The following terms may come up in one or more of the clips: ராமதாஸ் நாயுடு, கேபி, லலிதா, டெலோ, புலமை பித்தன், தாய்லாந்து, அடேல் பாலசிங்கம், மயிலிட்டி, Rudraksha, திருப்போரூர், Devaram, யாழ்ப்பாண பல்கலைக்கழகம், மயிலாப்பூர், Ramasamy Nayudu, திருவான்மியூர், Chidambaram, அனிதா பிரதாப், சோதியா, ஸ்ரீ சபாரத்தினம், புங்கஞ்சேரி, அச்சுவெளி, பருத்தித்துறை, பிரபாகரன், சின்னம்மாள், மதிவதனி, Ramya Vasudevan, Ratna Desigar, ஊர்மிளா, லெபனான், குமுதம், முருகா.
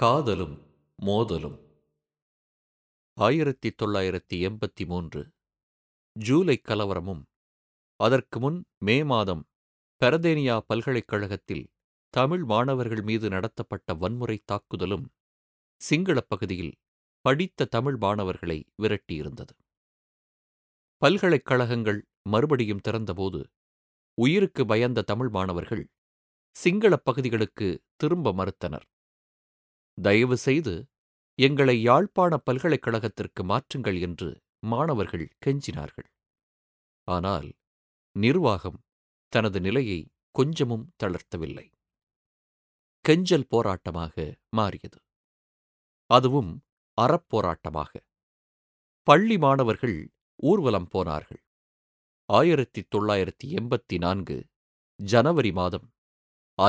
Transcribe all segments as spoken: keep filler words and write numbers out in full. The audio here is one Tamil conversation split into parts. காதலும் மோதலும். ஆயிரத்தி தொள்ளாயிரத்தி எண்பத்தி மூன்று ஜூலை கலவரமும் அதற்கு முன் மே மாதம் பெரதேனியா பல்கலைக்கழகத்தில் தமிழ் மாணவர்கள் மீது நடத்தப்பட்ட வன்முறை தாக்குதலும் சிங்களப் பகுதியில் படித்த தமிழ் மாணவர்களை விரட்டியிருந்தது. பல்கலைக்கழகங்கள் மறுபடியும் திறந்தபோது உயிருக்கு பயந்த தமிழ் மாணவர்கள் சிங்களப் பகுதிகளுக்கு திரும்ப மறுத்தனர். தயவு செய்து எங்களை யாழ்ப்பாண பல்கலைக்கழகத்திற்கு மாற்றுங்கள் என்று மாணவர்கள் கெஞ்சினார்கள். ஆனால் நிர்வாகம் தனது நிலையை கொஞ்சமும் தளர்த்தவில்லை. கெஞ்சல் போராட்டமாக மாறியது. அதுவும் அறப்போராட்டமாக. பள்ளி மாணவர்கள் ஊர்வலம் போனார்கள். ஆயிரத்தி தொள்ளாயிரத்தி எண்பத்தி நான்கு ஜனவரி மாதம்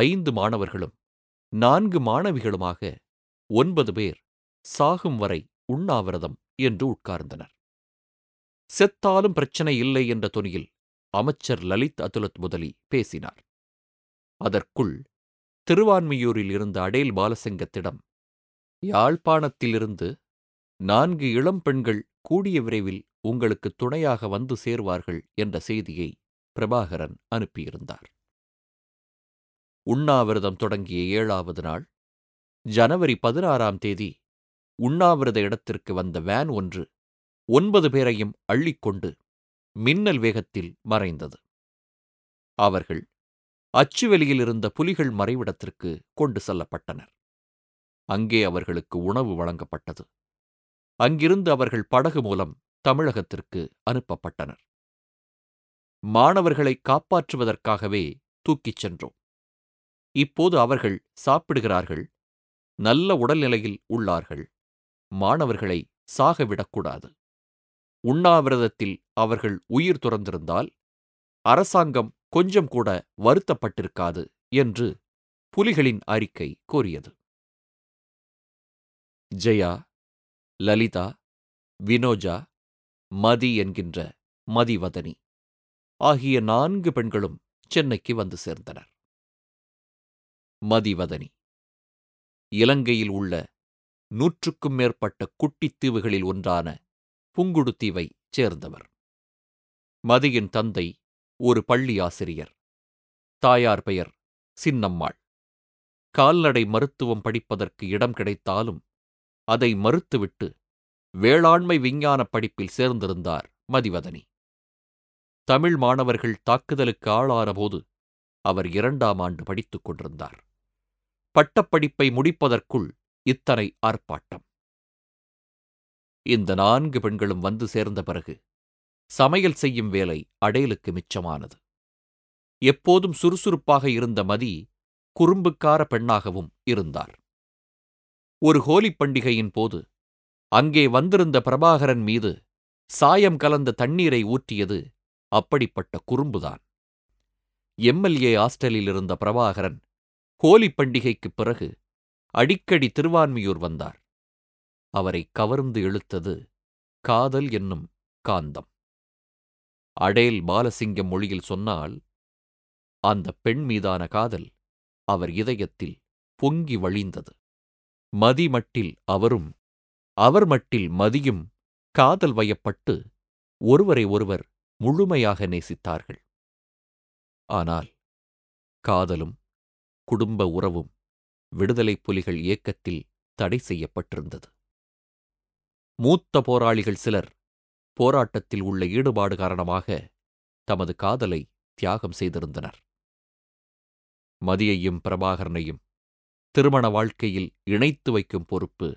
ஐந்து மாணவர்களும் நான்கு மாணவிகளுமாக ஒன்பது பேர் சாகும் வரை உண்ணாவிரதம் என்று உட்கார்ந்தனர். செத்தாலும் பிரச்சனை இல்லை என்ற தொனியில் அமைச்சர் லலித் அதுலத் முதலி பேசினார். அதற்குள் திருவான்மியூரில் இருந்த அடேல் பாலசிங்கத்திடம் யாழ்ப்பாணத்திலிருந்து நான்கு இளம் பெண்கள் கூடிய விரைவில் உங்களுக்கு துணையாக வந்து சேர்வார்கள் என்ற செய்தியை பிரபாகரன் அனுப்பியிருந்தார். உண்ணாவிரதம் தொடங்கிய ஏழாவது நாள் ஜனவரி பதினாறாம் தேதி உண்ணாவிரத இடத்திற்கு வந்த வேன் ஒன்று ஒன்பது பேரையும் அள்ளிக்கொண்டு மின்னல் வேகத்தில் மறைந்தது. அவர்கள் அச்சுவெளியில் இருந்த புலிகள் மறைவிடத்திற்கு கொண்டு செல்லப்பட்டனர். அங்கே அவர்களுக்கு உணவு வழங்கப்பட்டது. அங்கிருந்து அவர்கள் படகு மூலம் தமிழகத்திற்கு அனுப்பப்பட்டனர். மாணவர்களை காப்பாற்றுவதற்காகவே தூக்கிச் சென்றோம். இப்போது அவர்கள் சாப்பிடுகிறார்கள், நல்ல உடல்நிலையில் உள்ளார்கள், மாணவர்களை சாகவிடக்கூடாது. உண்ணாவிரதத்தில் அவர்கள் உயிர் துறந்திருந்தால் அரசாங்கம் கொஞ்சம் கூட வருத்தப்பட்டிருக்காது என்று புலிகளின் அறிக்கை கூறியது. ஜயா, லலிதா, வினோஜா, மதி என்கின்ற மதிவதனி ஆகிய நான்கு பெண்களும் சென்னைக்கு வந்து சேர்ந்தனர். மதிவதனி இலங்கையில் உள்ள நூற்றுக்கும் மேற்பட்ட குட்டித் தீவுகளில் ஒன்றான புங்குடு தீவை சேர்ந்தவர். மதியின் தந்தை ஒரு பள்ளி ஆசிரியர். தாயார் பெயர் சின்னம்மாள். கால்நடை மருத்துவம் படிப்பதற்கு இடம் கிடைத்தாலும் அதை மறுத்துவிட்டு வேளாண்மை விஞ்ஞான படிப்பில் சேர்ந்திருந்தார் மதிவதனி. தமிழ் மாணவர்கள் தாக்குதலுக்கு ஆளானபோது அவர் இரண்டாம் ஆண்டு படித்துக் கொண்டிருந்தார். பட்டப்படிப்பை முடிப்பதற்குள் இத்தனை ஆர்ப்பாட்டம். இந்த நான்கு பெண்களும் வந்து சேர்ந்த பிறகு சமையல் செய்யும் வேலை அடேலுக்கு மிச்சமானது. எப்போதும் சுறுசுறுப்பாக இருந்த மதி குறும்புக்கார பெண்ணாகவும் இருந்தார். ஒரு ஹோலிப் பண்டிகையின் போது அங்கே வந்திருந்த பிரபாகரன் மீது சாயம் கலந்த தண்ணீரை ஊற்றியது அப்படிப்பட்ட குறும்புதான். எம்எல்ஏ ஹாஸ்டலில் இருந்த பிரபாகரன் ஹோலி பண்டிகைக்குப் பிறகு அடிக்கடி திருவான்மியூர் வந்தார். அவரை கவர்ந்து இழுத்தது காதல் என்னும் காந்தம். அடேல் பாலசிங்கம் மொழியில் சொன்னால், அந்த பெண் மீதான காதல் அவர் இதயத்தில் பொங்கி வழிந்தது. மதி மட்டில் அவரும் அவர் மட்டில் மதியும் காதல் வயப்பட்டு ஒருவரை ஒருவர் முழுமையாக நேசித்தார்கள். ஆனால் காதலும் குடும்ப உறவும் விடுதலை புலிகள் இயக்கத்தில் தடை செய்யப்பட்டிருந்தது. மூத்த போராளிகள் சிலர் போராட்டத்தில் உள்ள ஈடுபாடு காரணமாக தமது காதலை தியாகம் செய்திருந்தனர். மதியையும் பிரபாகரனையும் திருமண வாழ்க்கையில் இணைத்து வைக்கும் பொறுப்பு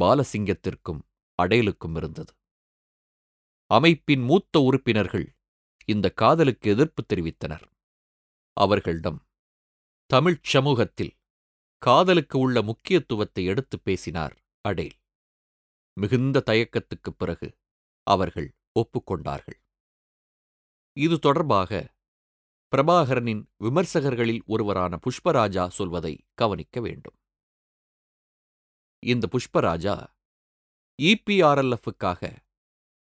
பாலசிங்கத்திற்கும் அடேலுக்கும் இருந்தது. அமைப்பின் மூத்த உறுப்பினர்கள் இந்த காதலுக்கு எதிர்ப்பு தெரிவித்தனர். அவர்களிடம் தமிழ்ச் சமூகத்தில் காதலுக்கு உள்ள முக்கியத்துவத்தை எடுத்து பேசினார் அடேல். மிகுந்த தயக்கத்துக்குப் பிறகு அவர்கள் ஒப்புக்கொண்டார்கள். இது தொடர்பாக பிரபாகரனின் விமர்சகர்களில் ஒருவரான புஷ்பராஜா சொல்வதை கவனிக்க வேண்டும். இந்த புஷ்பராஜா இபிஆர்எல்எஃபுக்காக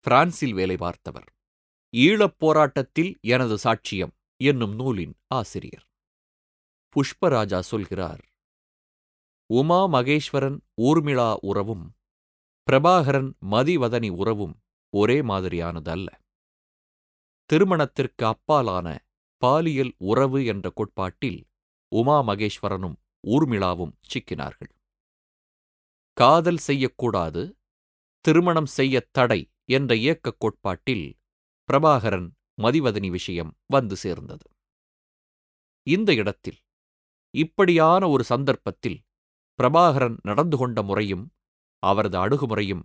பிரான்சில் வேலை பார்த்தவர். ஈழப் போராட்டத்தில் எனது சாட்சியம் என்னும் நூலின் ஆசிரியர். புஷ்பராஜா சொல்கிறார், உமாமகேஸ்வரன் ஊர்மிளா உறவும் பிரபாகரன் மதிவதனி உறவும் ஒரே மாதிரியானதல்ல. திருமணத்திற்கு அப்பாலான பாலியல் உறவு என்ற கோட்பாட்டில் உமாமகேஸ்வரனும் ஊர்மிளாவும் சிக்கினார்கள். காதல் செய்யக்கூடாது, திருமணம் செய்யத் தடை என்ற இயக்கக் கோட்பாட்டில் பிரபாகரன் மதிவதனி விஷயம் வந்து சேர்ந்தது. இந்த இடத்தில் இப்படியான ஒரு சந்தர்ப்பத்தில் பிரபாகரன் நடந்து கொண்ட முறையும் அவரது அணுகுமுறையும்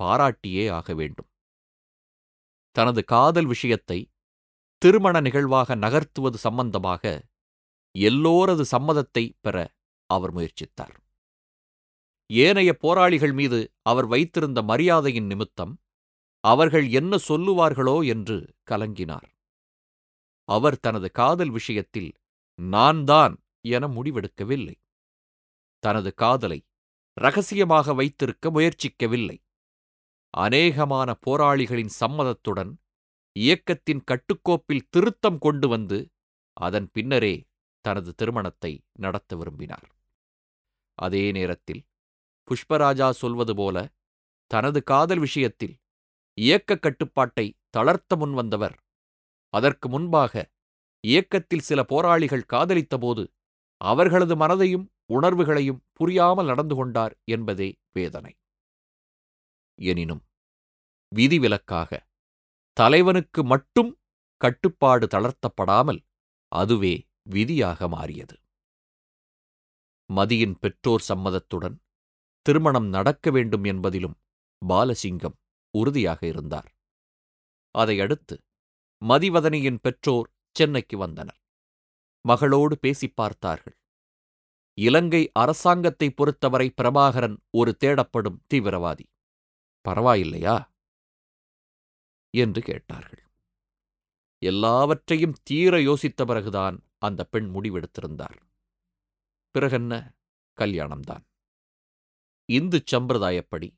பாராட்டியே ஆக வேண்டும். தனது காதல் விஷயத்தை திருமண நிகழ்வாக நகர்த்துவது சம்பந்தமாக எல்லோரது சம்மதத்தை பெற அவர் முயற்சித்தார். ஏனைய போராளிகள் மீது அவர் வைத்திருந்த மரியாதையின் நிமித்தம் அவர்கள் என்ன சொல்லுவார்களோ என்று கலங்கினார். அவர் தனது காதல் விஷயத்தில் நான் தான் என முடிவெடுக்கவில்லை. தனது காதலை இரகசியமாக வைத்திருக்க முயற்சிக்கவில்லை. அநேகமான போராளிகளின் சம்மதத்துடன் இயக்கத்தின் கட்டுக்கோப்பில் திருத்தம் கொண்டு வந்து அதன் பின்னரே தனது திருமணத்தை நடத்த விரும்பினார். அதே நேரத்தில் புஷ்பராஜா சொல்வது போல தனது காதல் விஷயத்தில் இயக்கக் கட்டுப்பாட்டை தளர்த்த முன்வந்தவர் அதற்கு முன்பாக இயக்கத்தில் சில போராளிகள் காதலித்தபோது அவர்களது மனதையும் உணர்வுகளையும் புரியாமல் நடந்து கொண்டார் என்பதே வேதனை. எனினும் விதிவிலக்காக தலைவனுக்கு மட்டும் கட்டுப்பாடு தளர்த்தப்படாமல் அதுவே விதியாக மாறியது. மதியின் பெற்றோர் சம்மதத்துடன் திருமணம் நடக்க வேண்டும் என்பதிலும் பாலசிங்கம் உறுதியாக இருந்தார். அதையடுத்து மதிவதனியின் பெற்றோர் சென்னைக்கு வந்தனர். மகளோடு பேசி பார்த்தார்கள். இலங்கை அரசாங்கத்தை பொறுத்தவரை பிரபாகரன் ஒரு தேடப்படும் தீவிரவாதி, பரவாயில்லையா என்று கேட்டார்கள். எல்லாவற்றையும் தீர யோசித்த பிறகுதான் அந்த பெண் முடிவெடுத்திருந்தார். பிறகென்ன, கல்யாணம்தான். இந்து சம்பிரதாயப்படி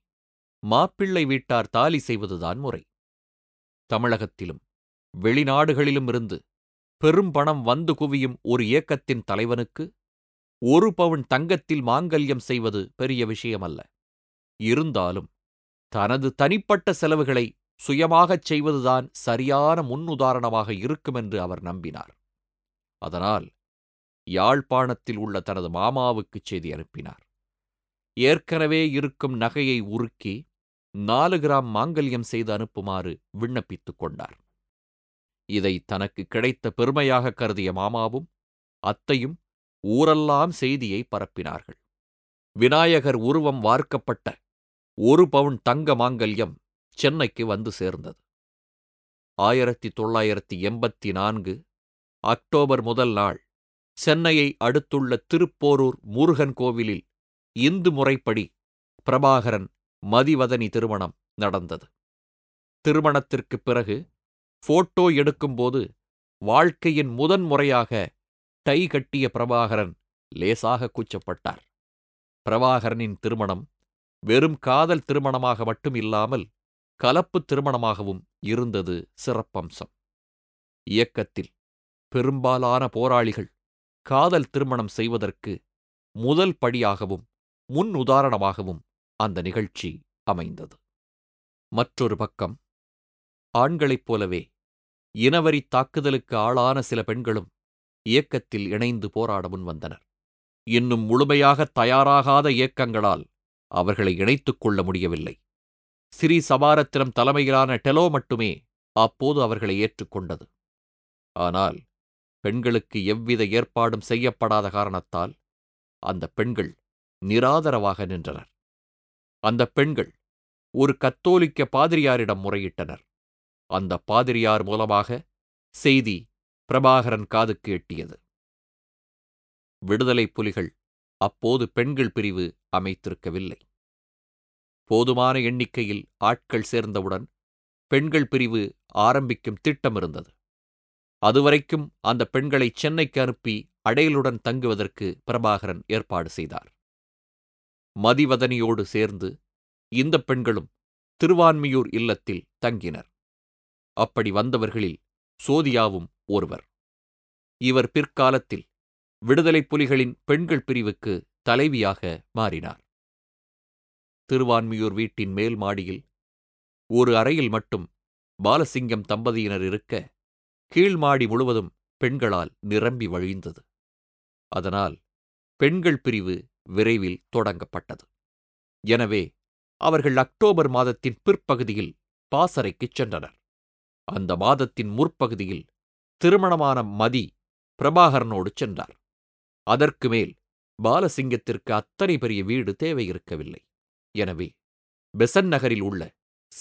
மாப்பிள்ளை வீட்டார் தாலி செய்வதுதான் முறை. தமிழகத்திலும் வெளிநாடுகளிலும் இருந்து பெரும் பணம் வந்து குவியும் ஒரு இயக்கத்தின் தலைவனுக்கு ஒரு பவுன் தங்கத்தில் மாங்கல்யம் செய்வது பெரிய விஷயமல்ல. இருந்தாலும் தனது தனிப்பட்ட செலவுகளை சுயமாகச் செய்வதுதான் சரியான முன்னுதாரணமாக இருக்குமென்று அவர் நம்பினார். அதனால் யாழ்ப்பாணத்தில் உள்ள தனது மாமாவுக்குச் செய்தி அனுப்பினார். ஏற்கனவே இருக்கும் நகையை உருக்கி நாலு கிராம் மாங்கல்யம் செய்து அனுப்புமாறு விண்ணப்பித்துக் கொண்டார். இதை தனக்கு கிடைத்த பெருமையாக கருதிய மாமாவும் அத்தையும் ஊரெல்லாம் செய்தியை பரப்பினார்கள். விநாயகர் உருவம் வார்க்கப்பட்ட ஒரு பவுன் தங்க மாங்கல்யம் சென்னைக்கு வந்து சேர்ந்தது. ஆயிரத்தி தொள்ளாயிரத்தி எண்பத்தி நான்கு அக்டோபர் முதல் நாள் சென்னையை அடுத்துள்ள திருப்போரூர் முருகன் கோவிலில் இந்து முறைப்படி பிரபாகரன் மதிவதனி திருமணம் நடந்தது. திருமணத்திற்குப் பிறகு போட்டோ எடுக்கும்போது வாழ்க்கையின் முதன் முறையாக டை கட்டிய பிரபாகரன் லேசாக கூச்சப்பட்டார். பிரபாகரனின் திருமணம் வெறும் காதல் திருமணமாக மட்டும் இல்லாமல் கலப்பு திருமணமாகவும் இருந்தது சிறப்பம்சம். இயக்கத்தில் பெரும்பாலான போராளிகள் காதல் திருமணம் செய்வதற்கு முதல் படியாகவும் முன் உதாரணமாகவும் அந்த நிகழ்ச்சி அமைந்தது. மற்றொரு பக்கம் ஆண்களைப் போலவே இனவரி தாக்குதலுக்கு ஆளான சில பெண்களும் இயக்கத்தில் இணைந்து போராட முன்வந்தனர். இன்னும் முழுமையாக தயாராகாத இயக்கங்களால் அவர்களை இணைத்துக் கொள்ள முடியவில்லை. ஸ்ரீ சபாரத்தினம் தலைமையிலான டெலோ மட்டுமே அப்போது அவர்களை ஏற்றுக்கொண்டது. ஆனால் பெண்களுக்கு எவ்வித ஏற்பாடும் செய்யப்படாத காரணத்தால் அந்த பெண்கள் நிராதரவாக நின்றனர். அந்த பெண்கள் ஒரு கத்தோலிக்க பாதிரியாரிடம் முறையிட்டனர். அந்த பாதிரியார் மூலமாக செய்தி பிரபாகரன் காதுக்கு எட்டியது. விடுதலை புலிகள் அப்போது பெண்கள் பிரிவு அமைத்திருக்கவில்லை. போதுமான எண்ணிக்கையில் ஆட்கள் சேர்ந்தவுடன் பெண்கள் பிரிவு ஆரம்பிக்கும் திட்டம் இருந்தது. அதுவரைக்கும் அந்த பெண்களை சென்னைக்கு அனுப்பி அடேலுடன் தங்குவதற்கு பிரபாகரன் ஏற்பாடு செய்தார். மதிவதனியோடு சேர்ந்து இந்த பெண்களும் திருவான்மியூர் இல்லத்தில் தங்கினர். அப்படி வந்தவர்களில் சோதியாவும் ஒருவர். இவர் பிற்காலத்தில் விடுதலை புலிகளின் பெண்கள் பிரிவுக்கு தலைவியாக மாறினார். திருவான்மியூர் வீட்டின் மேல் மாடியில் ஒரு அறையில் மட்டும் பாலசிங்கம் தம்பதியினர் இருக்க, கீழ்மாடி முழுவதும் பெண்களால் நிரம்பி வழிந்தது. அதனால் பெண்கள் பிரிவு விரைவில் தொடங்கப்பட்டது. எனவே அவர்கள் அக்டோபர் மாதத்தின் பிற்பகுதியில் பாசறைக்குச் சென்றனர். அந்த மாதத்தின் முற்பகுதியில் திருமணமான மதி பிரபாகரனோடு சென்றார். அதற்கு மேல் பாலசிங்கத்திற்கு அத்தனை பெரிய வீடு தேவையிருக்கவில்லை. எனவே பெசன் நகரில் உள்ள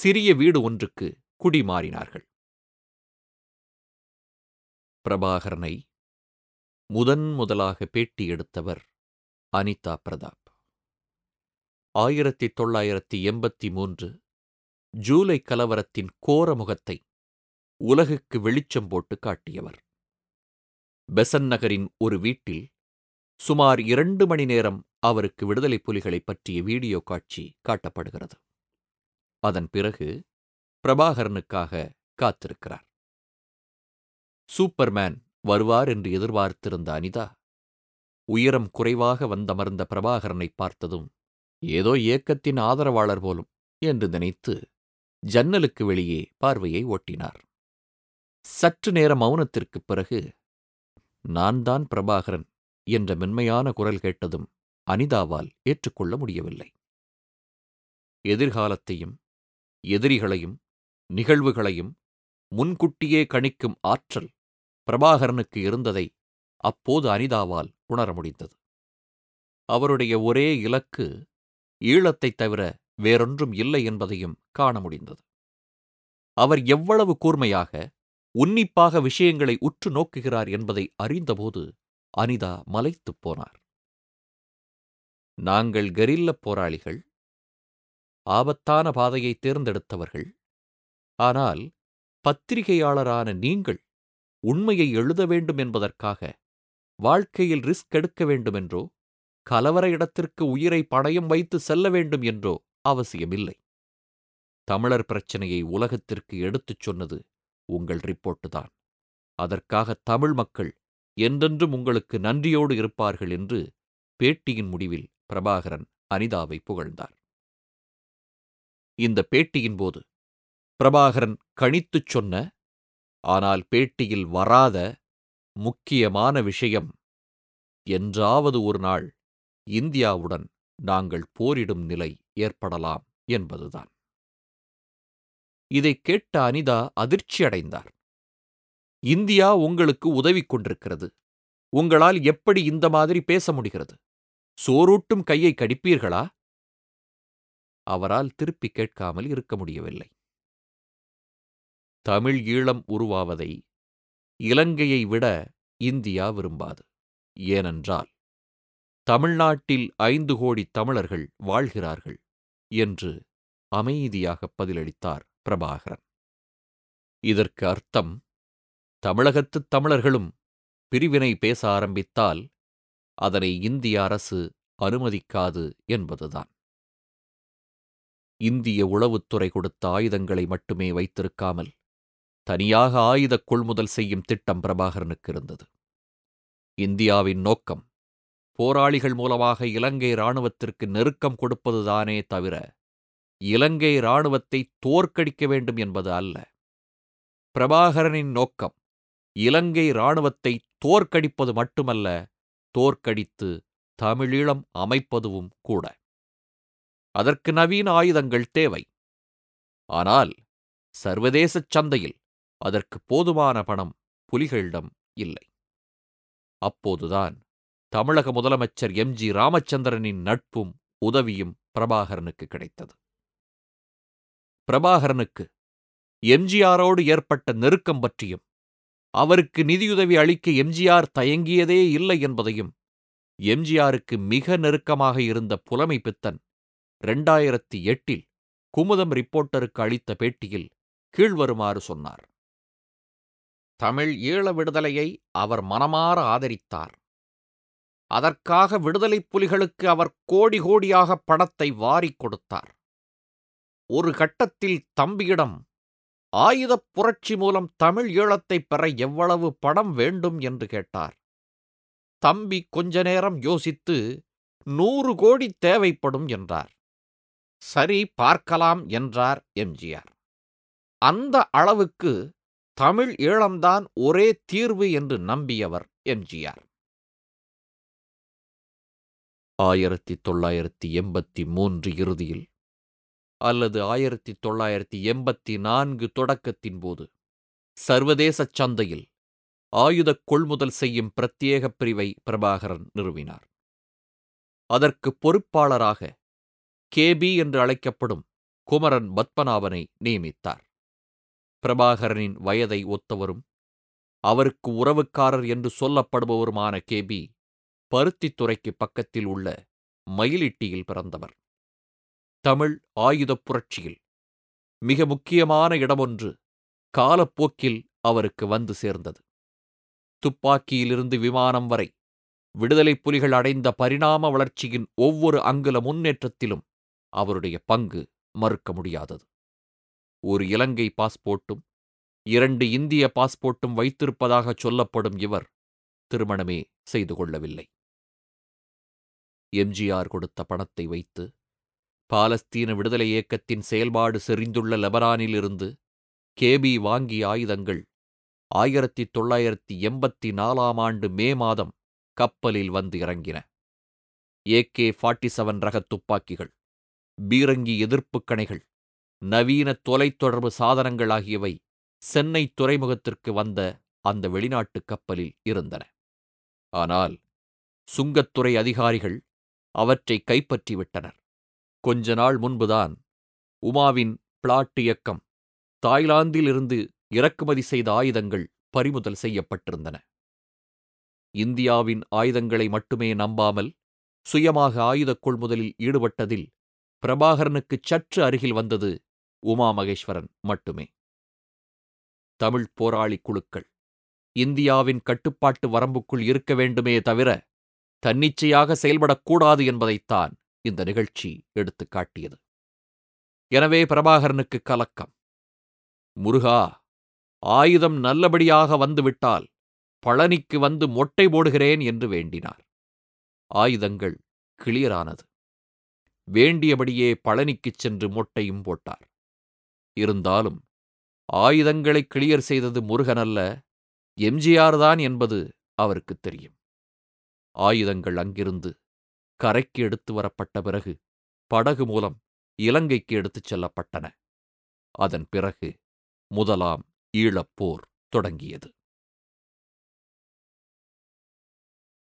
சிறிய வீடு ஒன்றுக்கு குடிமாறினார்கள். பிரபாகரனை முதன் முதலாக பேட்டி எடுத்தவர் அனிதா பிரதாப். ஆயிரத்தி தொள்ளாயிரத்தி எண்பத்தி மூன்று ஜூலை கலவரத்தின் கோரமுகத்தை உலகுக்கு வெளிச்சம் போட்டு காட்டியவர். பெசன் நகரின் ஒரு வீட்டில் சுமார் இரண்டு மணி நேரம் அவருக்கு விடுதலை புலிகளை பற்றிய வீடியோ காட்சி காட்டப்படுகிறது. அதன் பிறகு பிரபாகரனுக்காக காத்திருக்கிறார். சூப்பர்மேன் வருவார் என்று எதிர்பார்த்திருந்த அனிதா உயரம் குறைவாக வந்தமர்ந்த பிரபாகரனை பார்த்ததும் ஏதோ இயக்கத்தின் ஆதரவாளர் போலும் என்று நினைத்து ஜன்னலுக்கு வெளியே பார்வையை ஓட்டினார். சற்று நேர மௌனத்திற்குப் பிறகு நான் தான் பிரபாகரன் என்ற மென்மையான குரல் கேட்டதும் அனிதாவால் ஏற்றுக்கொள்ள முடியவில்லை. எதிர்காலத்தையும் எதிரிகளையும் நிகழ்வுகளையும் முன்கூட்டியே கணிக்கும் ஆற்றல் பிரபாகரனுக்கு இருந்ததை அப்போது அனிதாவால் உணர முடிந்தது. அவருடைய ஒரே இலக்கு ஈழத்தைத் தவிர வேறொன்றும் இல்லை என்பதையும் காண முடிந்தது. அவர் எவ்வளவு கூர்மையாக உன்னிப்பாக விஷயங்களை உற்று நோக்குகிறார் என்பதை அறிந்தபோது அனிதா மலைத்துப் போனார். நாங்கள் கெரில்லப் போராளிகள், ஆபத்தான பாதையை தேர்ந்தெடுத்தவர்கள். ஆனால் பத்திரிகையாளரான நீங்கள் உண்மையை எழுத வேண்டும் என்பதற்காக வாழ்க்கையில் ரிஸ்க் எடுக்க வேண்டுமென்றோ கலவர இடத்திற்கு உயிரை பணயம் வைத்து செல்ல வேண்டும் என்றோ அவசியமில்லை. தமிழர் பிரச்சனையை உலகத்திற்கு எடுத்துச் சொன்னது உங்கள் ரிப்போர்ட்டுதான். அதற்காக தமிழ் மக்கள் என்றென்றும் உங்களுக்கு நன்றியோடு இருப்பார்கள் என்று பேட்டியின் முடிவில் பிரபாகரன் அனிதாவை புகழ்ந்தார். இந்த பேட்டியின் போது பிரபாகரன் கணித்துச் சொன்ன, ஆனால் பேட்டியில் வராத முக்கியமான விஷயம், என்றாவது ஒரு நாள் இந்தியாவுடன் நாங்கள் போரிடும் நிலை ஏற்படலாம் என்பதுதான். இதை கேட்ட அனிதா அதிர்ச்சியடைந்தார். இந்தியா உங்களுக்கு உதவிக் கொண்டிருக்கிறது. உங்களால் எப்படி இந்த மாதிரி பேச முடிகிறது? சோறூட்டும் கையை கடிப்பீர்களா? அவரால் திருப்பி கேட்காமல் இருக்க முடியவில்லை. தமிழ் ஈழம் உருவாவதை இலங்கையை விட இந்தியா விரும்பாது. ஏனென்றால் தமிழ்நாட்டில் ஐந்து கோடி தமிழர்கள் வாழ்கிறார்கள் என்று அமைதியாக பதிலளித்தார் பிரபாகரன். இதற்கு அர்த்தம், தமிழகத்துத் தமிழர்களும் பிரிவினை பேச ஆரம்பித்தால் அதனை இந்திய அரசு அனுமதிக்காது என்பதுதான். இந்திய உளவுத்துறை கொடுத்த ஆயுதங்களை மட்டுமே வைத்திருக்காமல் தனியாக ஆயுதக் கொள்முதல் செய்யும் திட்டம் பிரபாகரனுக்கு இருந்தது. இந்தியாவின் நோக்கம் போராளிகள் மூலமாக இலங்கை இராணுவத்திற்கு நெருக்கம் கொடுப்பதுதானே தவிர இலங்கை இராணுவத்தை தோற்கடிக்க வேண்டும் என்பது அல்ல. பிரபாகரனின் நோக்கம் இலங்கை இராணுவத்தை தோற்கடிப்பது மட்டுமல்ல, தோற்கடித்து தமிழீழம் அமைப்பதுவும் கூட. அதற்கு நவீன ஆயுதங்கள் தேவை. ஆனால் சர்வதேசச் சந்தையில் அதற்கு போதுமான பணம் புலிகளிடம் இல்லை. அப்போதுதான் தமிழக முதலமைச்சர் எம் ஜி ராமச்சந்திரனின் நட்பும் உதவியும் பிரபாகரனுக்கு கிடைத்தது. பிரபாகரனுக்கு எம்ஜிஆரோடு ஏற்பட்ட நெருக்கம் பற்றியும் அவருக்கு நிதியுதவி அளிக்க எம்ஜிஆர் தயங்கியதே இல்லை என்பதையும் எம்ஜிஆருக்கு மிக நெருக்கமாக இருந்த புலமை பித்தன் இரண்டாயிரத்தி எட்டில் குமுதம் ரிப்போர்ட்டருக்கு அளித்த பேட்டியில் கீழ்வருமாறு சொன்னார். தமிழ் ஈழ விடுதலையை அவர் மனமாற ஆதரித்தார். அதற்காக விடுதலைப் புலிகளுக்கு அவர் கோடி கோடியாக பணத்தை வாரிக் கொடுத்தார். ஒரு கட்டத்தில் தம்பியிடம் ஆயுதப் புரட்சி மூலம் தமிழ் ஈழத்தை பெற எவ்வளவு பணம் வேண்டும் என்று கேட்டார். தம்பி கொஞ்ச நேரம் யோசித்து நூறு கோடி தேவைப்படும் என்றார். சரி பார்க்கலாம் என்றார் எம்ஜிஆர். அந்த அளவுக்கு தமிழ் ஈழம்தான் ஒரே தீர்வு என்று நம்பியவர் எம்ஜிஆர். ஆயிரத்தி தொள்ளாயிரத்தி எண்பத்தி மூன்று இறுதியில் அல்லது ஆயிரத்தி தொள்ளாயிரத்தி எண்பத்தி நான்கு தொடக்கத்தின் போது சர்வதேச சந்தையில் ஆயுதக் கொள்முதல் செய்யும் பிரத்யேக பிரிவை பிரபாகரன் நிறுவினார். அதற்கு பொறுப்பாளராக கேபி என்று அழைக்கப்படும் குமரன் பத்மநாபனை நியமித்தார். பிரபாகரனின் வயதை ஒத்தவரும் அவருக்கு உறவுக்காரர் என்று சொல்லப்படுபவருமான கேபி பருத்தித்துறைக்கு பக்கத்தில் உள்ள மயிலிட்டியில் பிறந்தவர். தமிழ் ஆயுதப் புரட்சியில் மிக முக்கியமான இடமொன்று காலப்போக்கில் அவருக்கு வந்து சேர்ந்தது. துப்பாக்கியிலிருந்து விமானம் வரை விடுதலைப் புலிகள் அடைந்த பரிணாம வளர்ச்சியின் ஒவ்வொரு அங்குல முன்னேற்றத்திலும் அவருடைய பங்கு மறுக்க முடியாதது. ஒரு இலங்கை பாஸ்போர்ட்டும் இரண்டு இந்திய பாஸ்போர்ட்டும் வைத்திருப்பதாக சொல்லப்படும் இவர் திருமணமே செய்து கொள்ளவில்லை. எம்ஜிஆர் கொடுத்த பணத்தை வைத்து பாலஸ்தீன விடுதலை இயக்கத்தின் செயல்பாடு செறிந்துள்ள லெபனானிலிருந்து கேபி வாங்கிய ஆயுதங்கள் ஆயிரத்தி தொள்ளாயிரத்தி எண்பத்தி நாலாம் ஆண்டு மே மாதம் கப்பலில் வந்து இறங்கின. ஏ கே ஃபார்ட்டி செவன் ரக துப்பாக்கிகள், பீரங்கி எதிர்ப்புக் கணைகள், நவீன தொலைத்தொடர்பு சாதனங்கள் ஆகியவை சென்னை துறைமுகத்திற்கு வந்த அந்த வெளிநாட்டு கப்பலில் இருந்தன. ஆனால் சுங்கத்துறை அதிகாரிகள் அவற்றை கைப்பற்றிவிட்டனர். கொஞ்ச நாள் முன்புதான் உமாவின் பிளாட் இயக்கம் தாய்லாந்திலிருந்து இறக்குமதி செய்த ஆயுதங்கள் பறிமுதல் செய்யப்பட்டிருந்தன. இந்தியாவின் ஆயுதங்களை மட்டுமே நம்பாமல் சுயமாக ஆயுதக் கொள்முதலில் ஈடுபட்டதில் பிரபாகரனுக்கு சற்று அருகில் வந்தது உமாமகேஸ்வரன் மட்டுமே. தமிழ்ப் போராளி குழுக்கள் இந்தியாவின் கட்டுப்பாட்டு வரம்புக்குள் இருக்க வேண்டுமே தவிர தன்னிச்சையாக செயல்படக்கூடாது என்பதைத்தான் இந்த நிகழ்ச்சி எடுத்துக் காட்டியது. எனவே பிரபாகரனுக்கு கலக்கம். முருகா, ஆயுதம் நல்லபடியாக வந்துவிட்டால் பழனிக்கு வந்து மொட்டை போடுகிறேன் என்று வேண்டினார். ஆயுதங்கள் கிளியரானது. வேண்டியபடியே பழனிக்குச் சென்று மொட்டையும் போட்டார். இருந்தாலும் ஆயுதங்களை கிளியர் செய்தது முருகனல்ல, எம்ஜிஆர் தான் என்பது அவருக்கு தெரியும். ஆயுதங்கள் அங்கிருந்து கரைக்கு எடுத்து வரப்பட்ட பிறகு படகு மூலம் இலங்கைக்கு எடுத்துச் செல்லப்பட்டன. அதன் பிறகு முதலாம் ஈழப்போர் தொடங்கியது.